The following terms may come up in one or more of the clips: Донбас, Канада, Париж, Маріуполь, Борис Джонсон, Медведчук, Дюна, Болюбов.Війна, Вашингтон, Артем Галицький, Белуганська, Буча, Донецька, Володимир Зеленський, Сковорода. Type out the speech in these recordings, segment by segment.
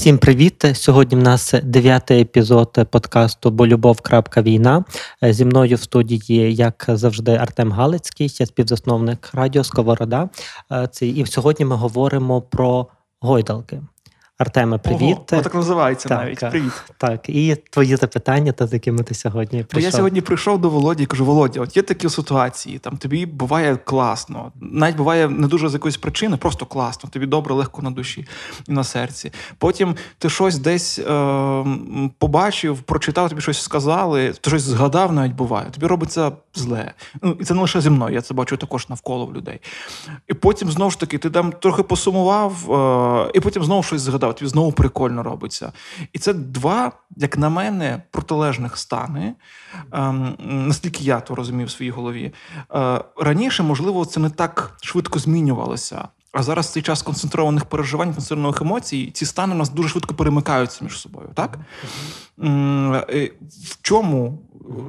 Всім привіт! Сьогодні в нас 9-й епізод подкасту «Болюбов.Війна». Зі мною в студії, як завжди, Артем Галицький, я співзасновник радіо «Сковорода». І сьогодні ми говоримо про гойдалки. Артеме, привіт. Ого, так називається так, навіть. Привіт. Так, і твої запитання, та з якими ти сьогодні прийшов. Я сьогодні прийшов до Володі і кажу: Володя, от є такі ситуації, там тобі буває класно, навіть буває не дуже з якоїсь причини, просто класно, тобі добре, легко на душі і на серці. Потім ти щось десь побачив, прочитав, тобі щось сказали, ти щось згадав навіть буває, тобі робиться зле. Ну, і це не лише зі мною, я це бачу також навколо в людей. І потім знову ж таки ти там трохи посумував, і потім знову щось згадав. Тобі знову прикольно робиться. І це два, як на мене, протилежних стани, наскільки я то розумів в своїй голові. Раніше, можливо, це не так швидко змінювалося. А зараз в цей час концентрованих переживань, концентрованих емоцій, ці стани у нас дуже швидко перемикаються між собою. Так? В чому?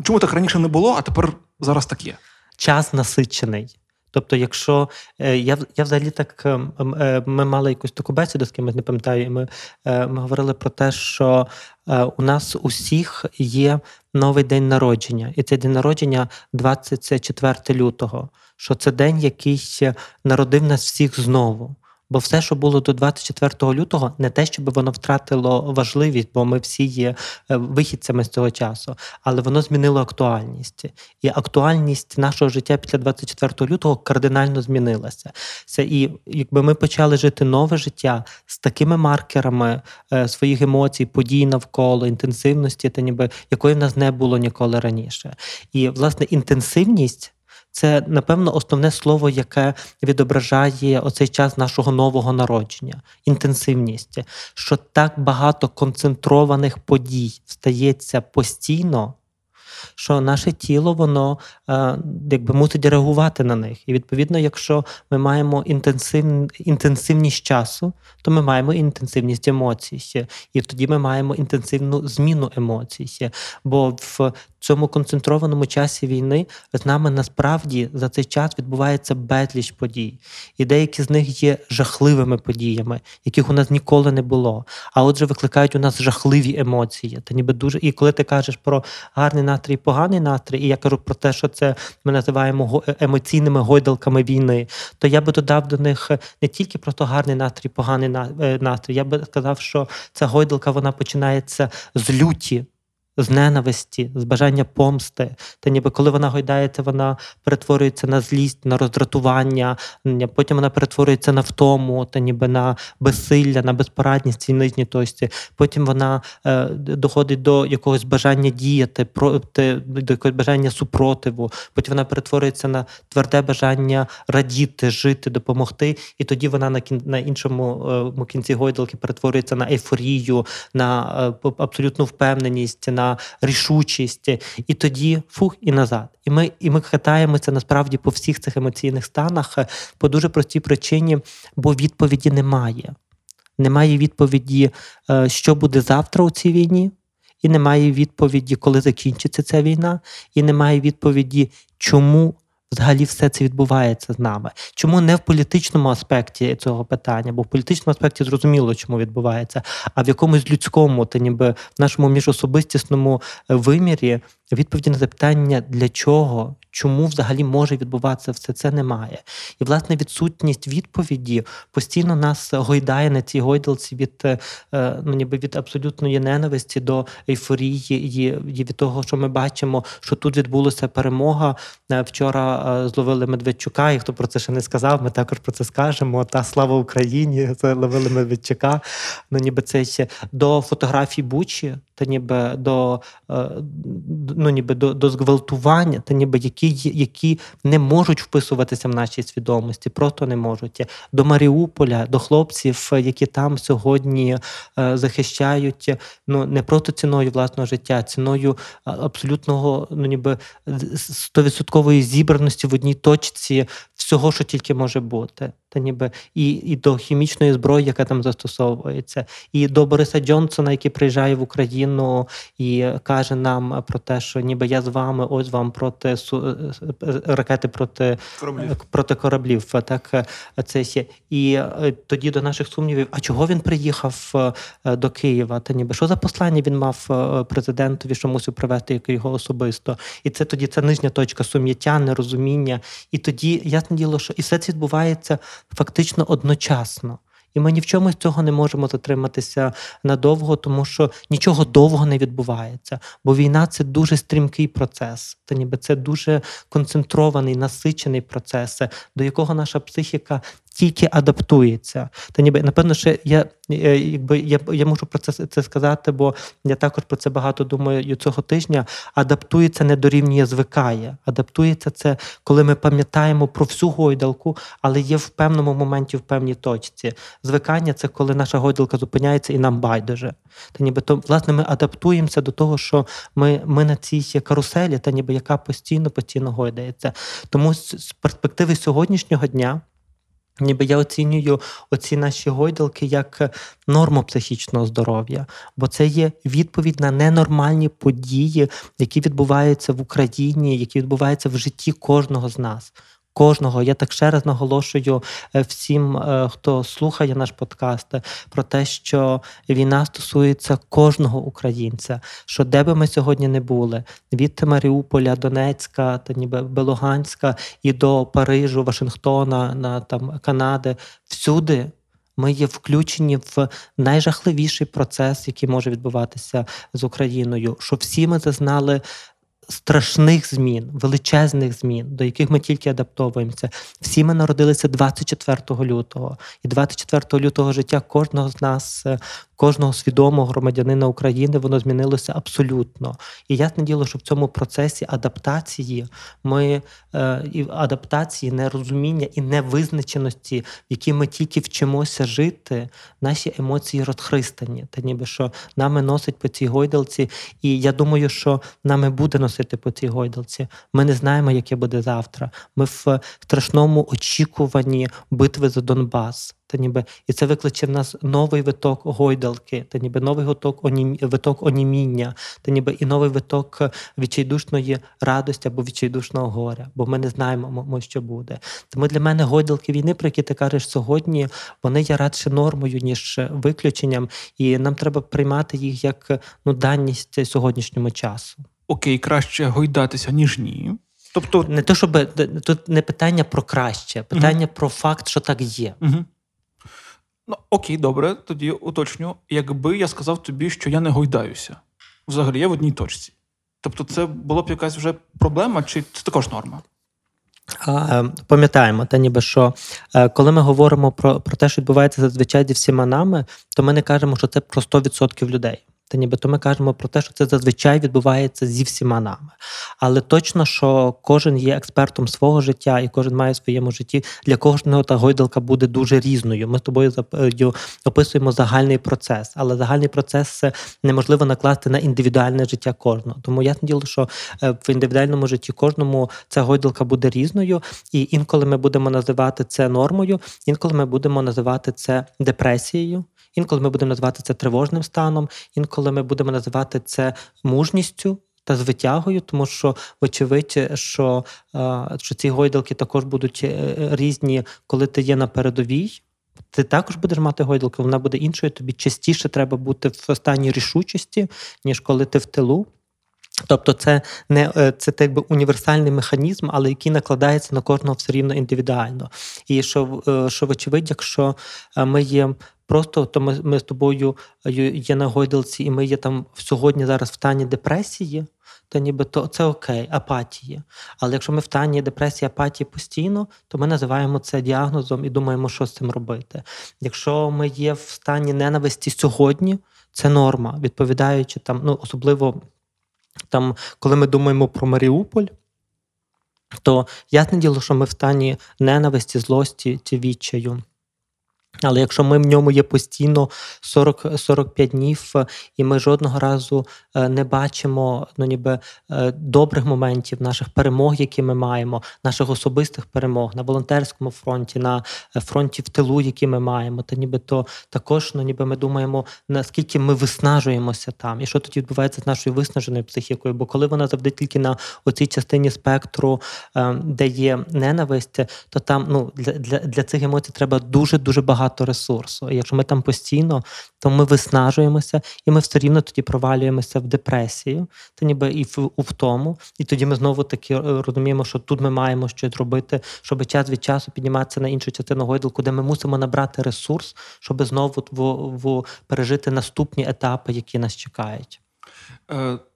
Чому так раніше не було, а тепер зараз так є? Час насичений. Тобто, якщо я взагалі так, ми мали якусь таку бесіду з кимось, не пам'ятаю, і ми говорили про те, що у нас усіх є новий день народження. І цей день народження 24 лютого, що це день, який народив нас всіх знову. Бо все, що було до 24 лютого, не те, щоб воно втратило важливість, бо ми всі є вихідцями з цього часу, але воно змінило актуальність. І актуальність нашого життя після 24 лютого кардинально змінилася. Це і якби ми почали жити нове життя з такими маркерами своїх емоцій, подій навколо, інтенсивності, та ніби якої в нас не було ніколи раніше. І, власне, інтенсивність – це, напевно, основне слово, яке відображає оцей час нашого нового народження. Інтенсивність. Що так багато концентрованих подій стається постійно, що наше тіло, воно якби мусить реагувати на них. І, відповідно, якщо ми маємо інтенсивність часу, то ми маємо інтенсивність емоцій. І тоді ми маємо інтенсивну зміну емоцій. Бо в цьому концентрованому часі війни з нами насправді за цей час відбувається безліч подій. І деякі з них є жахливими подіями, яких у нас ніколи не було. А отже, викликають у нас жахливі емоції. Та ніби дуже... І коли ти кажеш про гарний настрій, поганий настрій, і я кажу про те, що це ми називаємо емоційними гойдалками війни, то я би додав до них не тільки просто гарний настрій, поганий настрій. Я би сказав, що ця гойдалка, вона починається з люті, з ненависті, з бажання помсти. Та ніби коли вона гойдається, вона перетворюється на злість, на роздратування, потім вона перетворюється на втому, та ніби на безсилля, на безпорадність цій нижній точці. Потім вона доходить до якогось бажання діяти, до якогось бажання супротиву. Потім вона перетворюється на тверде бажання радіти, жити, допомогти. І тоді вона на іншому кінці гойдалки перетворюється на ейфорію, на абсолютну впевненість, на рішучість, і тоді фух, і назад. І ми катаємося насправді по всіх цих емоційних станах по дуже простій причині, бо відповіді немає. Немає відповіді, що буде завтра у цій війні, і немає відповіді, коли закінчиться ця війна, і немає відповіді, чому взагалі все це відбувається з нами. Чому не в політичному аспекті цього питання, бо в політичному аспекті зрозуміло, чому відбувається, а в якомусь людському, та ніби в нашому міжособистісному вимірі відповіді на запитання «для чого?», «чому взагалі може відбуватися все це?» немає. І, власне, відсутність відповіді постійно нас гойдає на цій гойдалці від абсолютної ненависті до ейфорії і від того, що ми бачимо, що тут відбулася перемога. Вчора зловили Медведчука, і хто про це ще не сказав, ми також про це скажемо. Та слава Україні, зловили Медведчука. Ну, ніби це ще до фотографій Бучі, та ніби до зґвалтування, та ніби які не можуть вписуватися в нашій свідомості, просто не можуть. До Маріуполя, до хлопців, які там сьогодні захищають, не просто ціною власного життя, ціною абсолютного, 100% зібраності в одній точці всього, що тільки може бути. та ніби і до хімічної зброї, яка там застосовується, і до Бориса Джонсона, який приїжджає в Україну і каже нам про те, що ніби я з вами, ось вам проти ракети проти кораблів. Так це є. І тоді до наших сумнівів, а чого він приїхав до Києва? Та ніби що за послання він мав президентові, що мусив привезти, як його особисто? І це тоді це нижня точка сум'яття, нерозуміння. І тоді ясне діло, що і все це відбувається фактично одночасно. І ми ні в чомусь цього не можемо затриматися надовго, тому що нічого довго не відбувається. Бо війна – це дуже стрімкий процес. Та ніби це дуже концентрований, насичений процес, до якого наша психіка тільки адаптується. Та ніби, напевно, ще я можу про це сказати, бо я також про це багато думаю цього тижня. Адаптується не дорівнює звикає. Адаптується це, коли ми пам'ятаємо про всю гойдалку, але є в певному моменті, в певній точці. Звикання – це коли наша гойдалка зупиняється і нам байдуже. Та ніби то, власне, ми адаптуємося до того, що ми на цій каруселі, та ніби яка постійно гойдається. Тому з перспективи сьогоднішнього дня ніби я оцінюю оці наші гойдалки як норму психічного здоров'я, бо це є відповідь на ненормальні події, які відбуваються в Україні, які відбуваються в житті кожного з нас. Кожного. Я так ще раз наголошую всім, хто слухає наш подкаст, про те, що війна стосується кожного українця. Що де би ми сьогодні не були, від Маріуполя, Донецька, та ніби Белуганська і до Парижу, Вашингтона, Канади, всюди ми є включені в найжахливіший процес, який може відбуватися з Україною. Що всі ми зазнали страшних змін, величезних змін, до яких ми тільки адаптовуємося. Всі ми народилися 24 лютого. І 24 лютого життя кожного з нас, кожного свідомого громадянина України, воно змінилося абсолютно. І ясне діло, що в цьому процесі адаптації нерозуміння і невизначеності, в якій ми тільки вчимося жити, наші емоції розхристані. Та ніби що нами носить по цій гойдалці, і я думаю, що нами буде носити по цій гойдалці. Ми не знаємо, яке буде завтра. Ми в страшному очікуванні битви за Донбас. Та ніби і це викличе в нас новий виток гойдалки, та ніби новий виток оніміння, та ніби і новий виток відчайдушної радості або відчайдушного горя, бо ми не знаємо, що буде. Тому для мене гойдалки війни, про які ти кажеш сьогодні, вони є радше нормою, ніж виключенням, і нам треба приймати їх як даність сьогоднішньому часу. Окей, краще гойдатися, ніж ні. Тобто не то, щоб тут не питання про краще, питання про факт, що так є. Ну, окей, добре, тоді уточню. Якби я сказав тобі, що я не гойдаюся. Взагалі, я в одній точці. Тобто це була б якась вже проблема, чи це також норма? Пам'ятаємо, та ніби що, коли ми говоримо про те, що відбувається зазвичай зі всіма нами, то ми не кажемо, що це про 100% людей. Та нібито ми кажемо про те, що це зазвичай відбувається зі всіма нами. Але точно, що кожен є експертом свого життя і кожен має в своєму житті, для кожного та гойдалка буде дуже різною. Ми з тобою описуємо загальний процес, але загальний процес неможливо накласти на індивідуальне життя кожного. Тому ясне діло, що в індивідуальному житті кожному ця гойдалка буде різною, і інколи ми будемо називати це нормою, інколи ми будемо називати це депресією, інколи ми будемо називати це тривожним станом, інколи ми будемо називати це мужністю та звитягою, тому що, вочевидь, що ці гойдалки також будуть різні, коли ти є на передовій. Ти також будеш мати гойдалку, вона буде іншою, тобі частіше треба бути в стані рішучості, ніж коли ти в тилу. Тобто це так би універсальний механізм, але який накладається на кожного все рівно індивідуально. І що вочевидь, якщо ми є просто, то ми з тобою є на гойдалці, і ми є там сьогодні зараз в стані депресії, то нібито це окей, апатії. Але якщо ми в стані депресії, апатії постійно, то ми називаємо це діагнозом і думаємо, що з цим робити. Якщо ми є в стані ненависті сьогодні, це норма, відповідаючи там, особливо там, коли ми думаємо про Маріуполь, то ясне діло, що ми в стані ненависті, злості чи відчаю. Але якщо ми в ньому є постійно 40-45 днів, і ми жодного разу не бачимо, ну, ніби добрих моментів, наших перемог, які ми маємо, наших особистих перемог на волонтерському фронті, на фронті в тилу, які ми маємо, то нібито також, ну, ніби ми думаємо, наскільки ми виснажуємося там, і що тоді відбувається з нашою виснаженою психікою, бо коли вона завжди тільки на оцій частині спектру, де є ненависть, то там, ну, для цих емоцій треба дуже-дуже багато ресурсу. І якщо ми там постійно, то ми виснажуємося, і ми все рівно тоді провалюємося в депресію, то ніби і у втому, і тоді ми знову таки розуміємо, що тут ми маємо щось робити, щоб час від часу підніматися на іншу частину гойдалку, де ми мусимо набрати ресурс, щоб знову пережити наступні етапи, які нас чекають.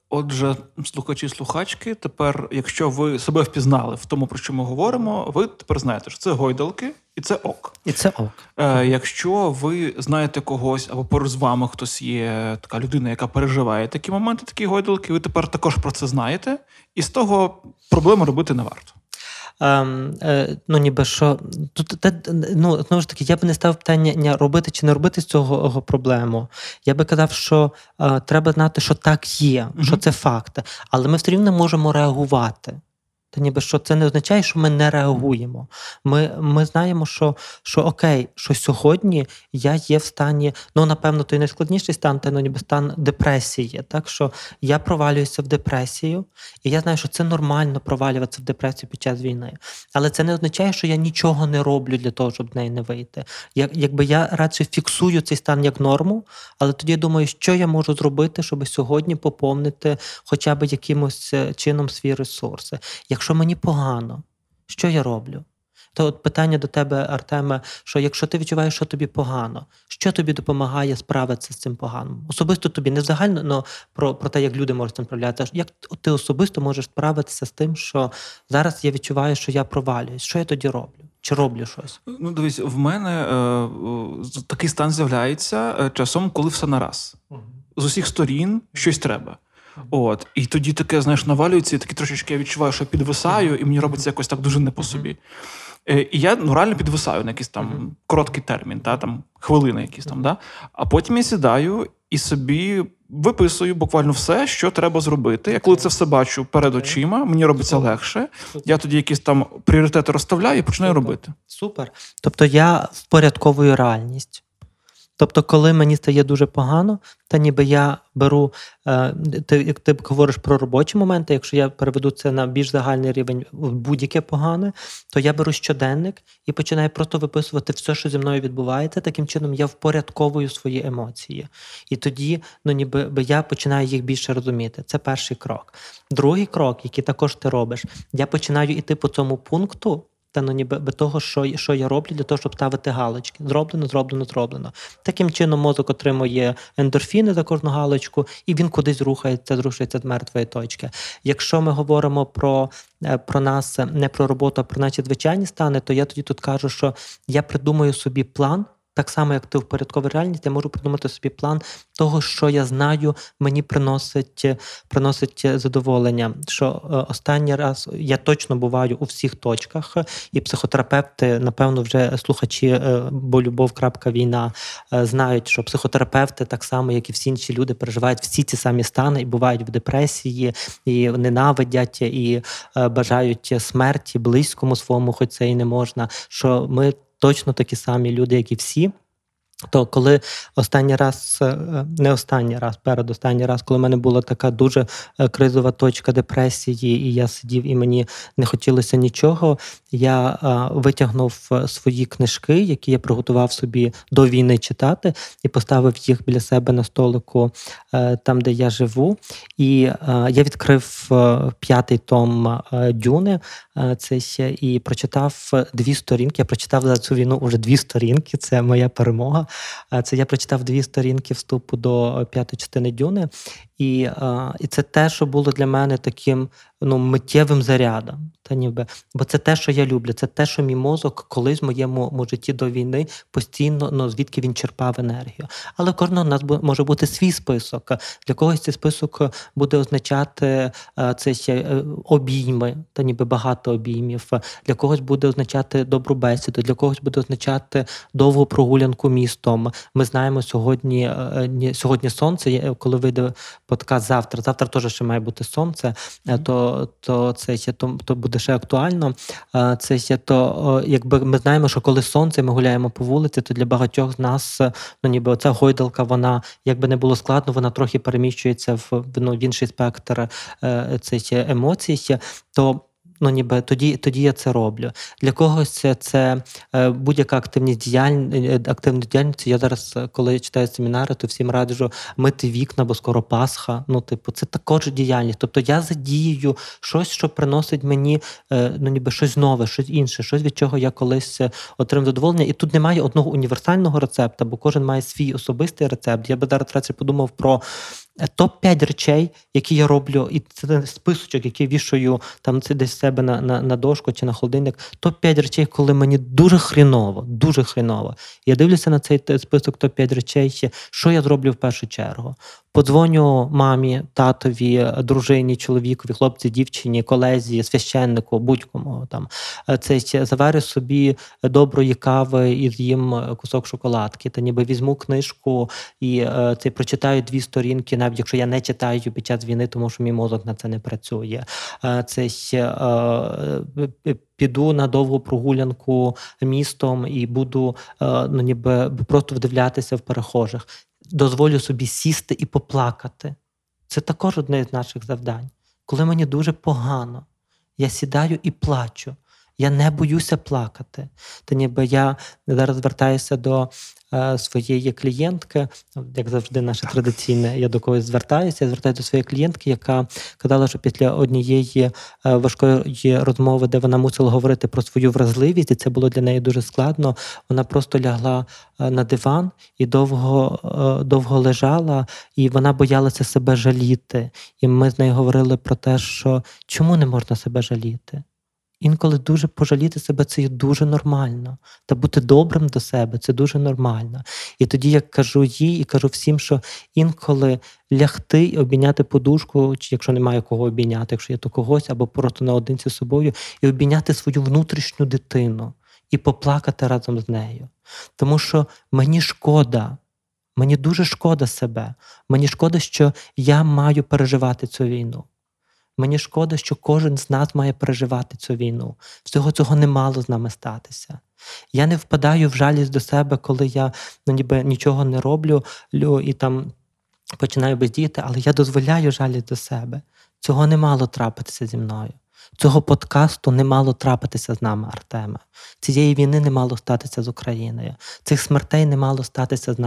Отже, слухачі, слухачки, тепер, якщо ви себе впізнали в тому, про що ми говоримо, ви тепер знаєте, що це гойдалки, і це ок. І це ок. Якщо ви знаєте когось, або поруч з вами хтось є, така людина, яка переживає такі моменти, такі гойдалки, ви тепер також про це знаєте, і з того проблеми робити не варто. Ну, ніби що тут, ну, знову ж таки, я б не став питання робити чи не робити з цього проблему. Я би казав, що треба знати, що так є, що це факти, але ми все рівно можемо реагувати. Та ніби що це не означає, що ми не реагуємо. Ми знаємо, що окей, що сьогодні я є в стані, ну, напевно, той найскладніший стан, та, ну, ніби стан депресії. Так що я провалююся в депресію, і я знаю, що це нормально провалюватися в депресію під час війни. Але це не означає, що я нічого не роблю для того, щоб з неї не вийти. Якби я радше фіксую цей стан як норму, але тоді я думаю, що я можу зробити, щоб сьогодні поповнити хоча б якимось чином свої ресурси. Якщо мені погано, що я роблю? То от питання до тебе, Артеме, що якщо ти відчуваєш, що тобі погано, що тобі допомагає справитися з цим поганим? Особисто тобі, не загально, але про те, як люди можуть справлятися, як ти особисто можеш справитися з тим, що зараз я відчуваю, що я провалююсь, що я тоді роблю? Чи роблю щось? Ну, дивись, в мене такий стан з'являється часом, коли все нараз. З усіх сторін щось треба. От, і тоді таке, знаєш, навалюється, і таке трошечки я відчуваю, що підвисаю, і мені робиться якось так дуже не по собі. І я, ну, реально підвисаю на якийсь там короткий термін, та, там, хвилини якісь там, да? А потім я сідаю і собі виписую буквально все, що треба зробити. Я коли це все бачу перед очима, мені робиться легше. Я тоді якісь там пріоритети розставляю і починаю робити. Супер. Тобто я впорядковую реальність. Тобто, коли мені стає дуже погано, та ніби я беру, як ти говориш про робочі моменти, якщо я переведу це на більш загальний рівень будь-яке погане, то я беру щоденник і починаю просто виписувати все, що зі мною відбувається. Таким чином я впорядковую свої емоції. І тоді, ну, ніби я починаю їх більше розуміти. Це перший крок. Другий крок, який також ти робиш, я починаю іти по цьому пункту, та, ну, ніби того, що я роблю для того, щоб ставити галочки. Зроблено, зроблено, зроблено. Таким чином мозок отримує ендорфіни за кожну галочку, і він кудись рухається, зрушується з мертвої точки. Якщо ми говоримо про нас, не про роботу, а про наші звичайні стани, то я тоді тут кажу, що я придумую собі план, так само, як ти впорядковуєш реальність, я можу придумати собі план того, що я знаю, мені приносить задоволення. Що останній раз я точно буваю у всіх точках, і психотерапевти, напевно, вже слухачі Болюбов.Війна знають, що психотерапевти, так само, як і всі інші люди, переживають всі ці самі стани, і бувають в депресії, і ненавидять, і бажають смерті близькому своєму, хоч це і не можна, що ми точно такі самі люди, як і всі. То коли передостанній раз, коли в мене була така дуже кризова точка депресії, і я сидів, і мені не хотілося нічого, я витягнув свої книжки, які я приготував собі до війни читати, і поставив їх біля себе на столику, там, де я живу. І я відкрив 5-й том «Дюни», і прочитав 2 сторінки. Я прочитав за цю війну уже 2 сторінки, це моя перемога. Це я прочитав 2 сторінки вступу до 5-ї частини «Дюни», І це те, що було для мене таким миттєвим зарядом. Бо це те, що я люблю, це те, що мій мозок колись в моєму житті до війни постійно, звідки він черпав енергію. Але кожного у нас може бути свій список. Для когось цей список буде означати обійми, багато обіймів. Для когось буде означати добру бесіду, для когось буде означати довгу прогулянку містом. Ми знаємо, сьогодні сонце, коли вийде подкаст завтра теж ще має бути сонце, то буде ще актуально. Якби ми знаємо, що коли сонце, ми гуляємо по вулиці, то для багатьох з нас, ніби оця гойдалка, вона, якби не було складно, вона трохи переміщується в інший спектр емоцій, то ніби тоді я це роблю. Для когось це будь-яка активна діяльність. Я зараз, коли читаю семінари, то всім раджу мити вікна, бо скоро Пасха. Це також діяльність. Тобто я задію щось, що приносить мені ніби щось нове, щось інше, щось, від чого я колись отримав задоволення. І тут немає одного універсального рецепта, бо кожен має свій особистий рецепт. Я би зараз подумав про топ-5 речей, які я роблю, і це списочок, який вішаю там це десь себе на дошку чи на холодильник. Топ-5 речей, коли мені дуже хріново. Я дивлюся на цей список топ-5 речей, що я зроблю в першу чергу. Подзвоню мамі, татові, дружині, чоловікові, хлопці, дівчині, колезі, священнику, будь-кому. Заварю собі доброї кави і з'їм кусок шоколадки. Та ніби візьму книжку і прочитаю 2 сторінки, навіть якщо я не читаю під час війни, тому що мій мозок на це не працює. Піду на довгу прогулянку містом і буду просто вдивлятися в перехожих. Дозволю собі сісти і поплакати. Це також одне з наших завдань. Коли мені дуже погано, я сідаю і плачу. Я не боюся плакати. Я зараз звертаюся до своєї клієнтки, як завжди наше традиційне, я звертаюся до своєї клієнтки, яка казала, що після однієї важкої розмови, де вона мусила говорити про свою вразливість, і це було для неї дуже складно, вона просто лягла на диван і довго лежала, і вона боялася себе жаліти. І ми з нею говорили про те, що чому не можна себе жаліти? Інколи дуже пожаліти себе – це є дуже нормально. Та бути добрим до себе – це дуже нормально. І тоді я кажу їй і кажу всім, що інколи лягти і обійняти подушку, чи якщо немає кого обійняти, якщо є то когось, або просто наодинці з собою, і обійняти свою внутрішню дитину, і поплакати разом з нею. Тому що мені шкода. Мені дуже шкода себе. Мені шкода, що я маю переживати цю війну. Мені шкода, що кожен з нас має переживати цю війну. Всього цього не мало з нами статися. Я не впадаю в жалість до себе, коли я ніби нічого не роблю і там починаю бездіяти, але я дозволяю жалість до себе. Цього не мало трапитися зі мною. Цього подкасту не мало трапитися з нами, Артема. Цієї війни не мало статися з Україною. Цих смертей не мало статися з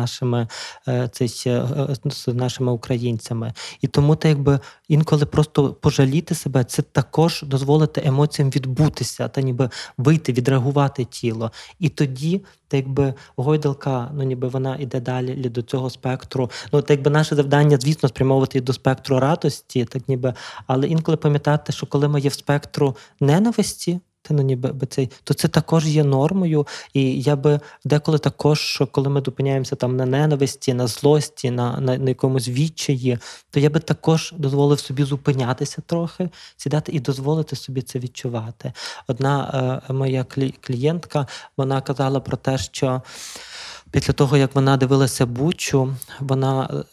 нашими українцями. І тому інколи просто пожаліти себе, це також дозволити емоціям відбутися, вийти, відреагувати тіло. І тоді гойдалка, вона йде далі до цього спектру. Наше завдання, звісно, спрямовувати до спектру радості, але інколи пам'ятати, що коли ми є в спектру ненависті, то це також є нормою. І я би деколи також, коли ми зупиняємося там на ненависті, на злості, на якомусь відчаї, то я би також дозволив собі зупинятися трохи, сідати і дозволити собі це відчувати. Одна моя клієнтка, вона казала про те, що після того, як вона дивилася Бучу, вона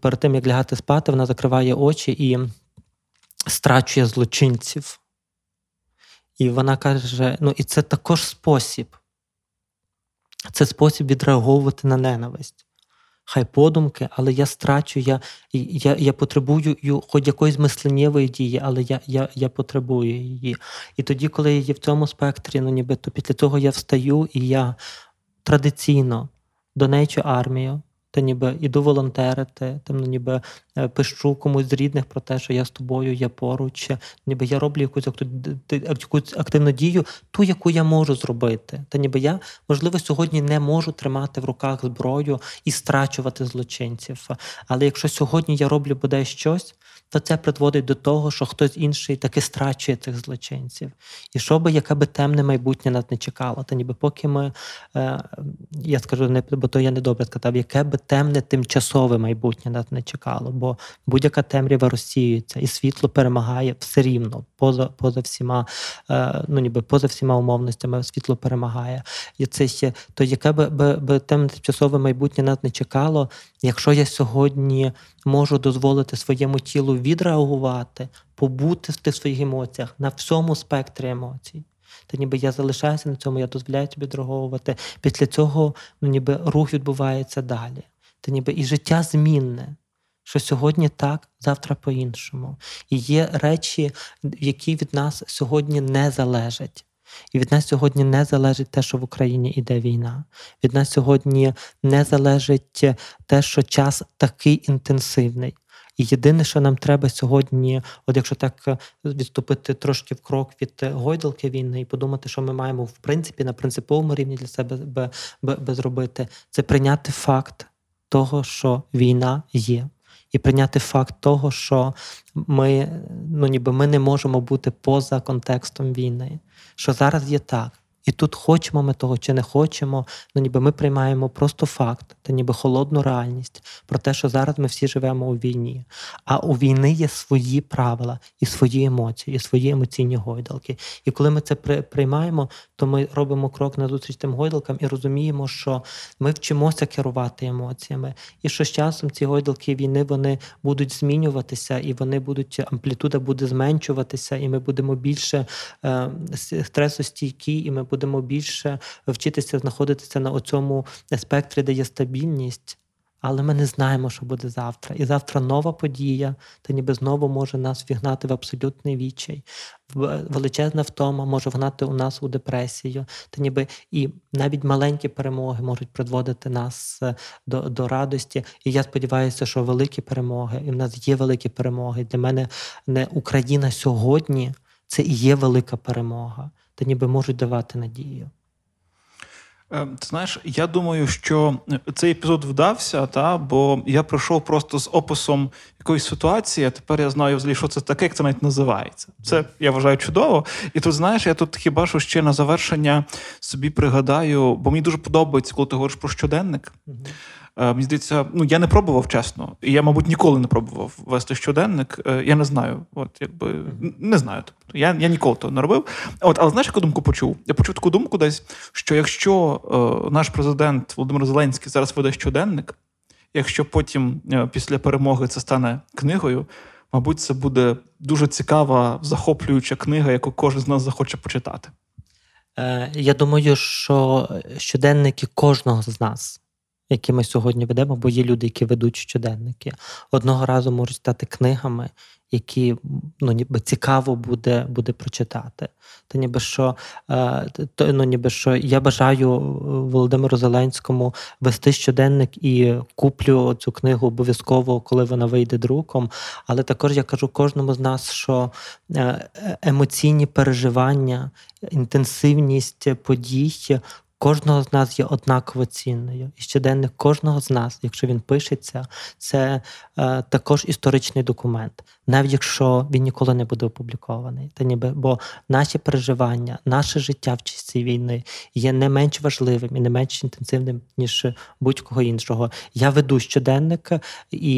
перед тим, як лягати спати, вона закриває очі і страчує злочинців. І вона каже, і це також спосіб. Це спосіб відреагувати на ненависть. Хай подумки, але я страчу, я потребую хоч якоїсь мисленнєвої дії, але я потребую її. І тоді, коли я є в цьому спектрі, то після того я встаю, і я традиційно донечу армію, та ніби іду волонтерити, там ніби пишу комусь з рідних про те, що я з тобою, я поруч, ніби я роблю якусь активну дію, ту, яку я можу зробити. Та ніби я, можливо, сьогодні не можу тримати в руках зброю і страчувати злочинців. Але якщо сьогодні я роблю бодай щось, то це приводить до того, що хтось інший таки страчує цих злочинців. І що би, яке би темне майбутнє нас не чекало. Та ніби поки ми, я скажу, бо то я недобре сказав, яке би темне тимчасове майбутнє нас не чекало. Бо будь-яка темрява розсіюється, і світло перемагає все рівно, поза всіма, ну ніби поза всіма умовностями світло перемагає. І це ще, то яке би темне тимчасове майбутнє нас не чекало, якщо я сьогодні можу дозволити своєму тілу відреагувати, побути в своїх емоціях, на всьому спектрі емоцій. Та ніби я залишаюся на цьому, я дозволяю тобі відреагувати. Після цього, ну ніби рух відбувається далі. Та ніби і життя змінне. Що сьогодні так, завтра по-іншому. І є речі, які від нас сьогодні не залежать. І від нас сьогодні не залежить те, що в Україні іде війна. Від нас сьогодні не залежить те, що час такий інтенсивний. І єдине, що нам треба сьогодні, от якщо так відступити трошки в крок від гойдалки війни і подумати, що ми маємо в принципі на принциповому рівні для себе зробити, це прийняти факт того, що війна є. І прийняти факт того, що ми, ну ніби ми не можемо бути поза контекстом війни. Що зараз є так. І тут хочемо ми того чи не хочемо, ну ніби ми приймаємо просто факт, та ніби холодну реальність про те, що зараз ми всі живемо у війні. А у війни є свої правила, і свої емоції, і свої емоційні гойдалки. І коли ми це приймаємо, то ми робимо крок назустріч тим гойдалкам і розуміємо, що ми вчимося керувати емоціями. І що з часом ці гойдалки війни, вони будуть змінюватися, і вони будуть, амплітуда буде зменшуватися, і ми будемо більше стресостійкі, і ми будемо більше вчитися знаходитися на оцьому спектрі, де є стабільність, але ми не знаємо, що буде завтра. І завтра нова подія, та ніби знову може нас вігнати в абсолютний відчай. Величезна втома може вгнати у нас у депресію, та ніби і навіть маленькі перемоги можуть приводити нас до радості. І я сподіваюся, що великі перемоги, і в нас є великі перемоги. Для мене не Україна сьогодні – це і є велика перемога. Та ніби можуть давати надію. Ти знаєш, я думаю, що цей епізод вдався, бо я пройшов просто з описом якоїсь ситуації, а тепер я знаю взагалі, що це таке, як це навіть називається. Це, я вважаю, чудово. І тут, знаєш, я тут хіба що ще на завершення собі пригадаю, бо мені дуже подобається, коли ти говориш про щоденник. Мені здається, я не пробував, чесно. Я, мабуть, ніколи не пробував вести щоденник. Я не знаю. Не знаю. Тобто, я ніколи того не робив. Але знаєш, яку думку почув? Я почув таку думку десь, що якщо наш президент Володимир Зеленський зараз веде щоденник, якщо потім після перемоги це стане книгою, мабуть, це буде дуже цікава, захоплююча книга, яку кожен з нас захоче почитати. Я думаю, що щоденники кожного з нас, які ми сьогодні ведемо, бо є люди, які ведуть щоденники. Одного разу можуть стати книгами, які, ну, ніби цікаво буде прочитати. Та ніби що, я бажаю Володимиру Зеленському вести щоденник і куплю цю книгу обов'язково, коли вона вийде друком. Але також я кажу кожному з нас, що емоційні переживання, інтенсивність подій – кожного з нас є однаково цінною. І щоденник кожного з нас, якщо він пишеться, це також історичний документ. Навіть якщо він ніколи не буде опублікований. Та ніби, бо наші переживання, наше життя в часі війни є не менш важливим і не менш інтенсивним, ніж будь-кого іншого. Я веду щоденник, і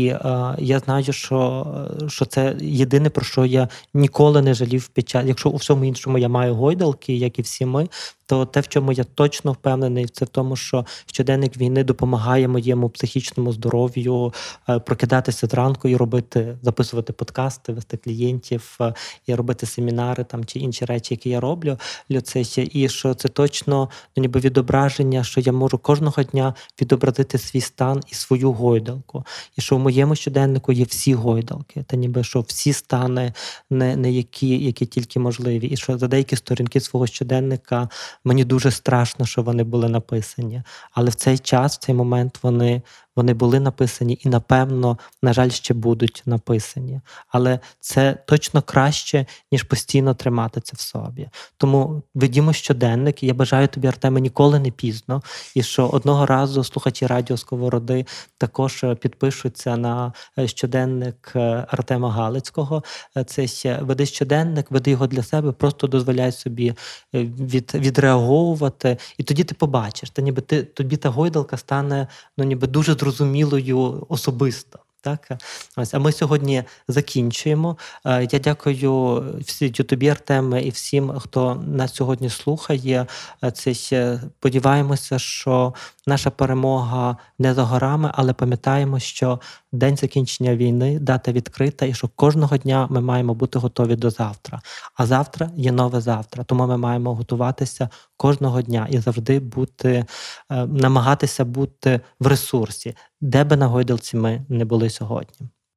я знаю, що це єдине, про що я ніколи не жалів під час. Якщо у всьому іншому я маю гойдалки, як і всі ми, то те, в чому я точно впевнений, це в тому, що щоденник війни допомагає моєму психічному здоров'ю прокидатися зранку і записувати подкасти, вести клієнтів, і робити семінари там чи інші речі, які я роблю. І що це точно ніби відображення, що я можу кожного дня відобразити свій стан і свою гойдалку. І що в моєму щоденнику є всі гойдалки, та ніби що всі стани, не які тільки можливі. І що за деякі сторінки свого щоденника мені дуже страшно, що вони були написані. Але в цей час, в цей момент вони Вони були написані і, напевно, на жаль, ще будуть написані. Але це точно краще, ніж постійно тримати це в собі. Тому ведімо щоденник. Я бажаю тобі, Артеме, ніколи не пізно. І що одного разу слухачі радіо Сковороди також підпишуться на щоденник Артема Галицького. Це ще веди щоденник, веди його для себе, просто дозволяй собі відреагувати. І тоді ти побачиш, та ніби тобі та гойдалка стане, ну, ніби дуже зрозумілою особисто. Так? Ось, а ми сьогодні закінчуємо. Я дякую тобі, Артеме, і всім, хто нас сьогодні слухає. Сподіваємося, що наша перемога не за горами, але пам'ятаємо, що день закінчення війни, дата відкрита, і що кожного дня ми маємо бути готові до завтра. А завтра є нове завтра, тому ми маємо готуватися кожного дня і завжди бути, намагатися бути в ресурсі, де би на гойдалці ми не були сьогодні.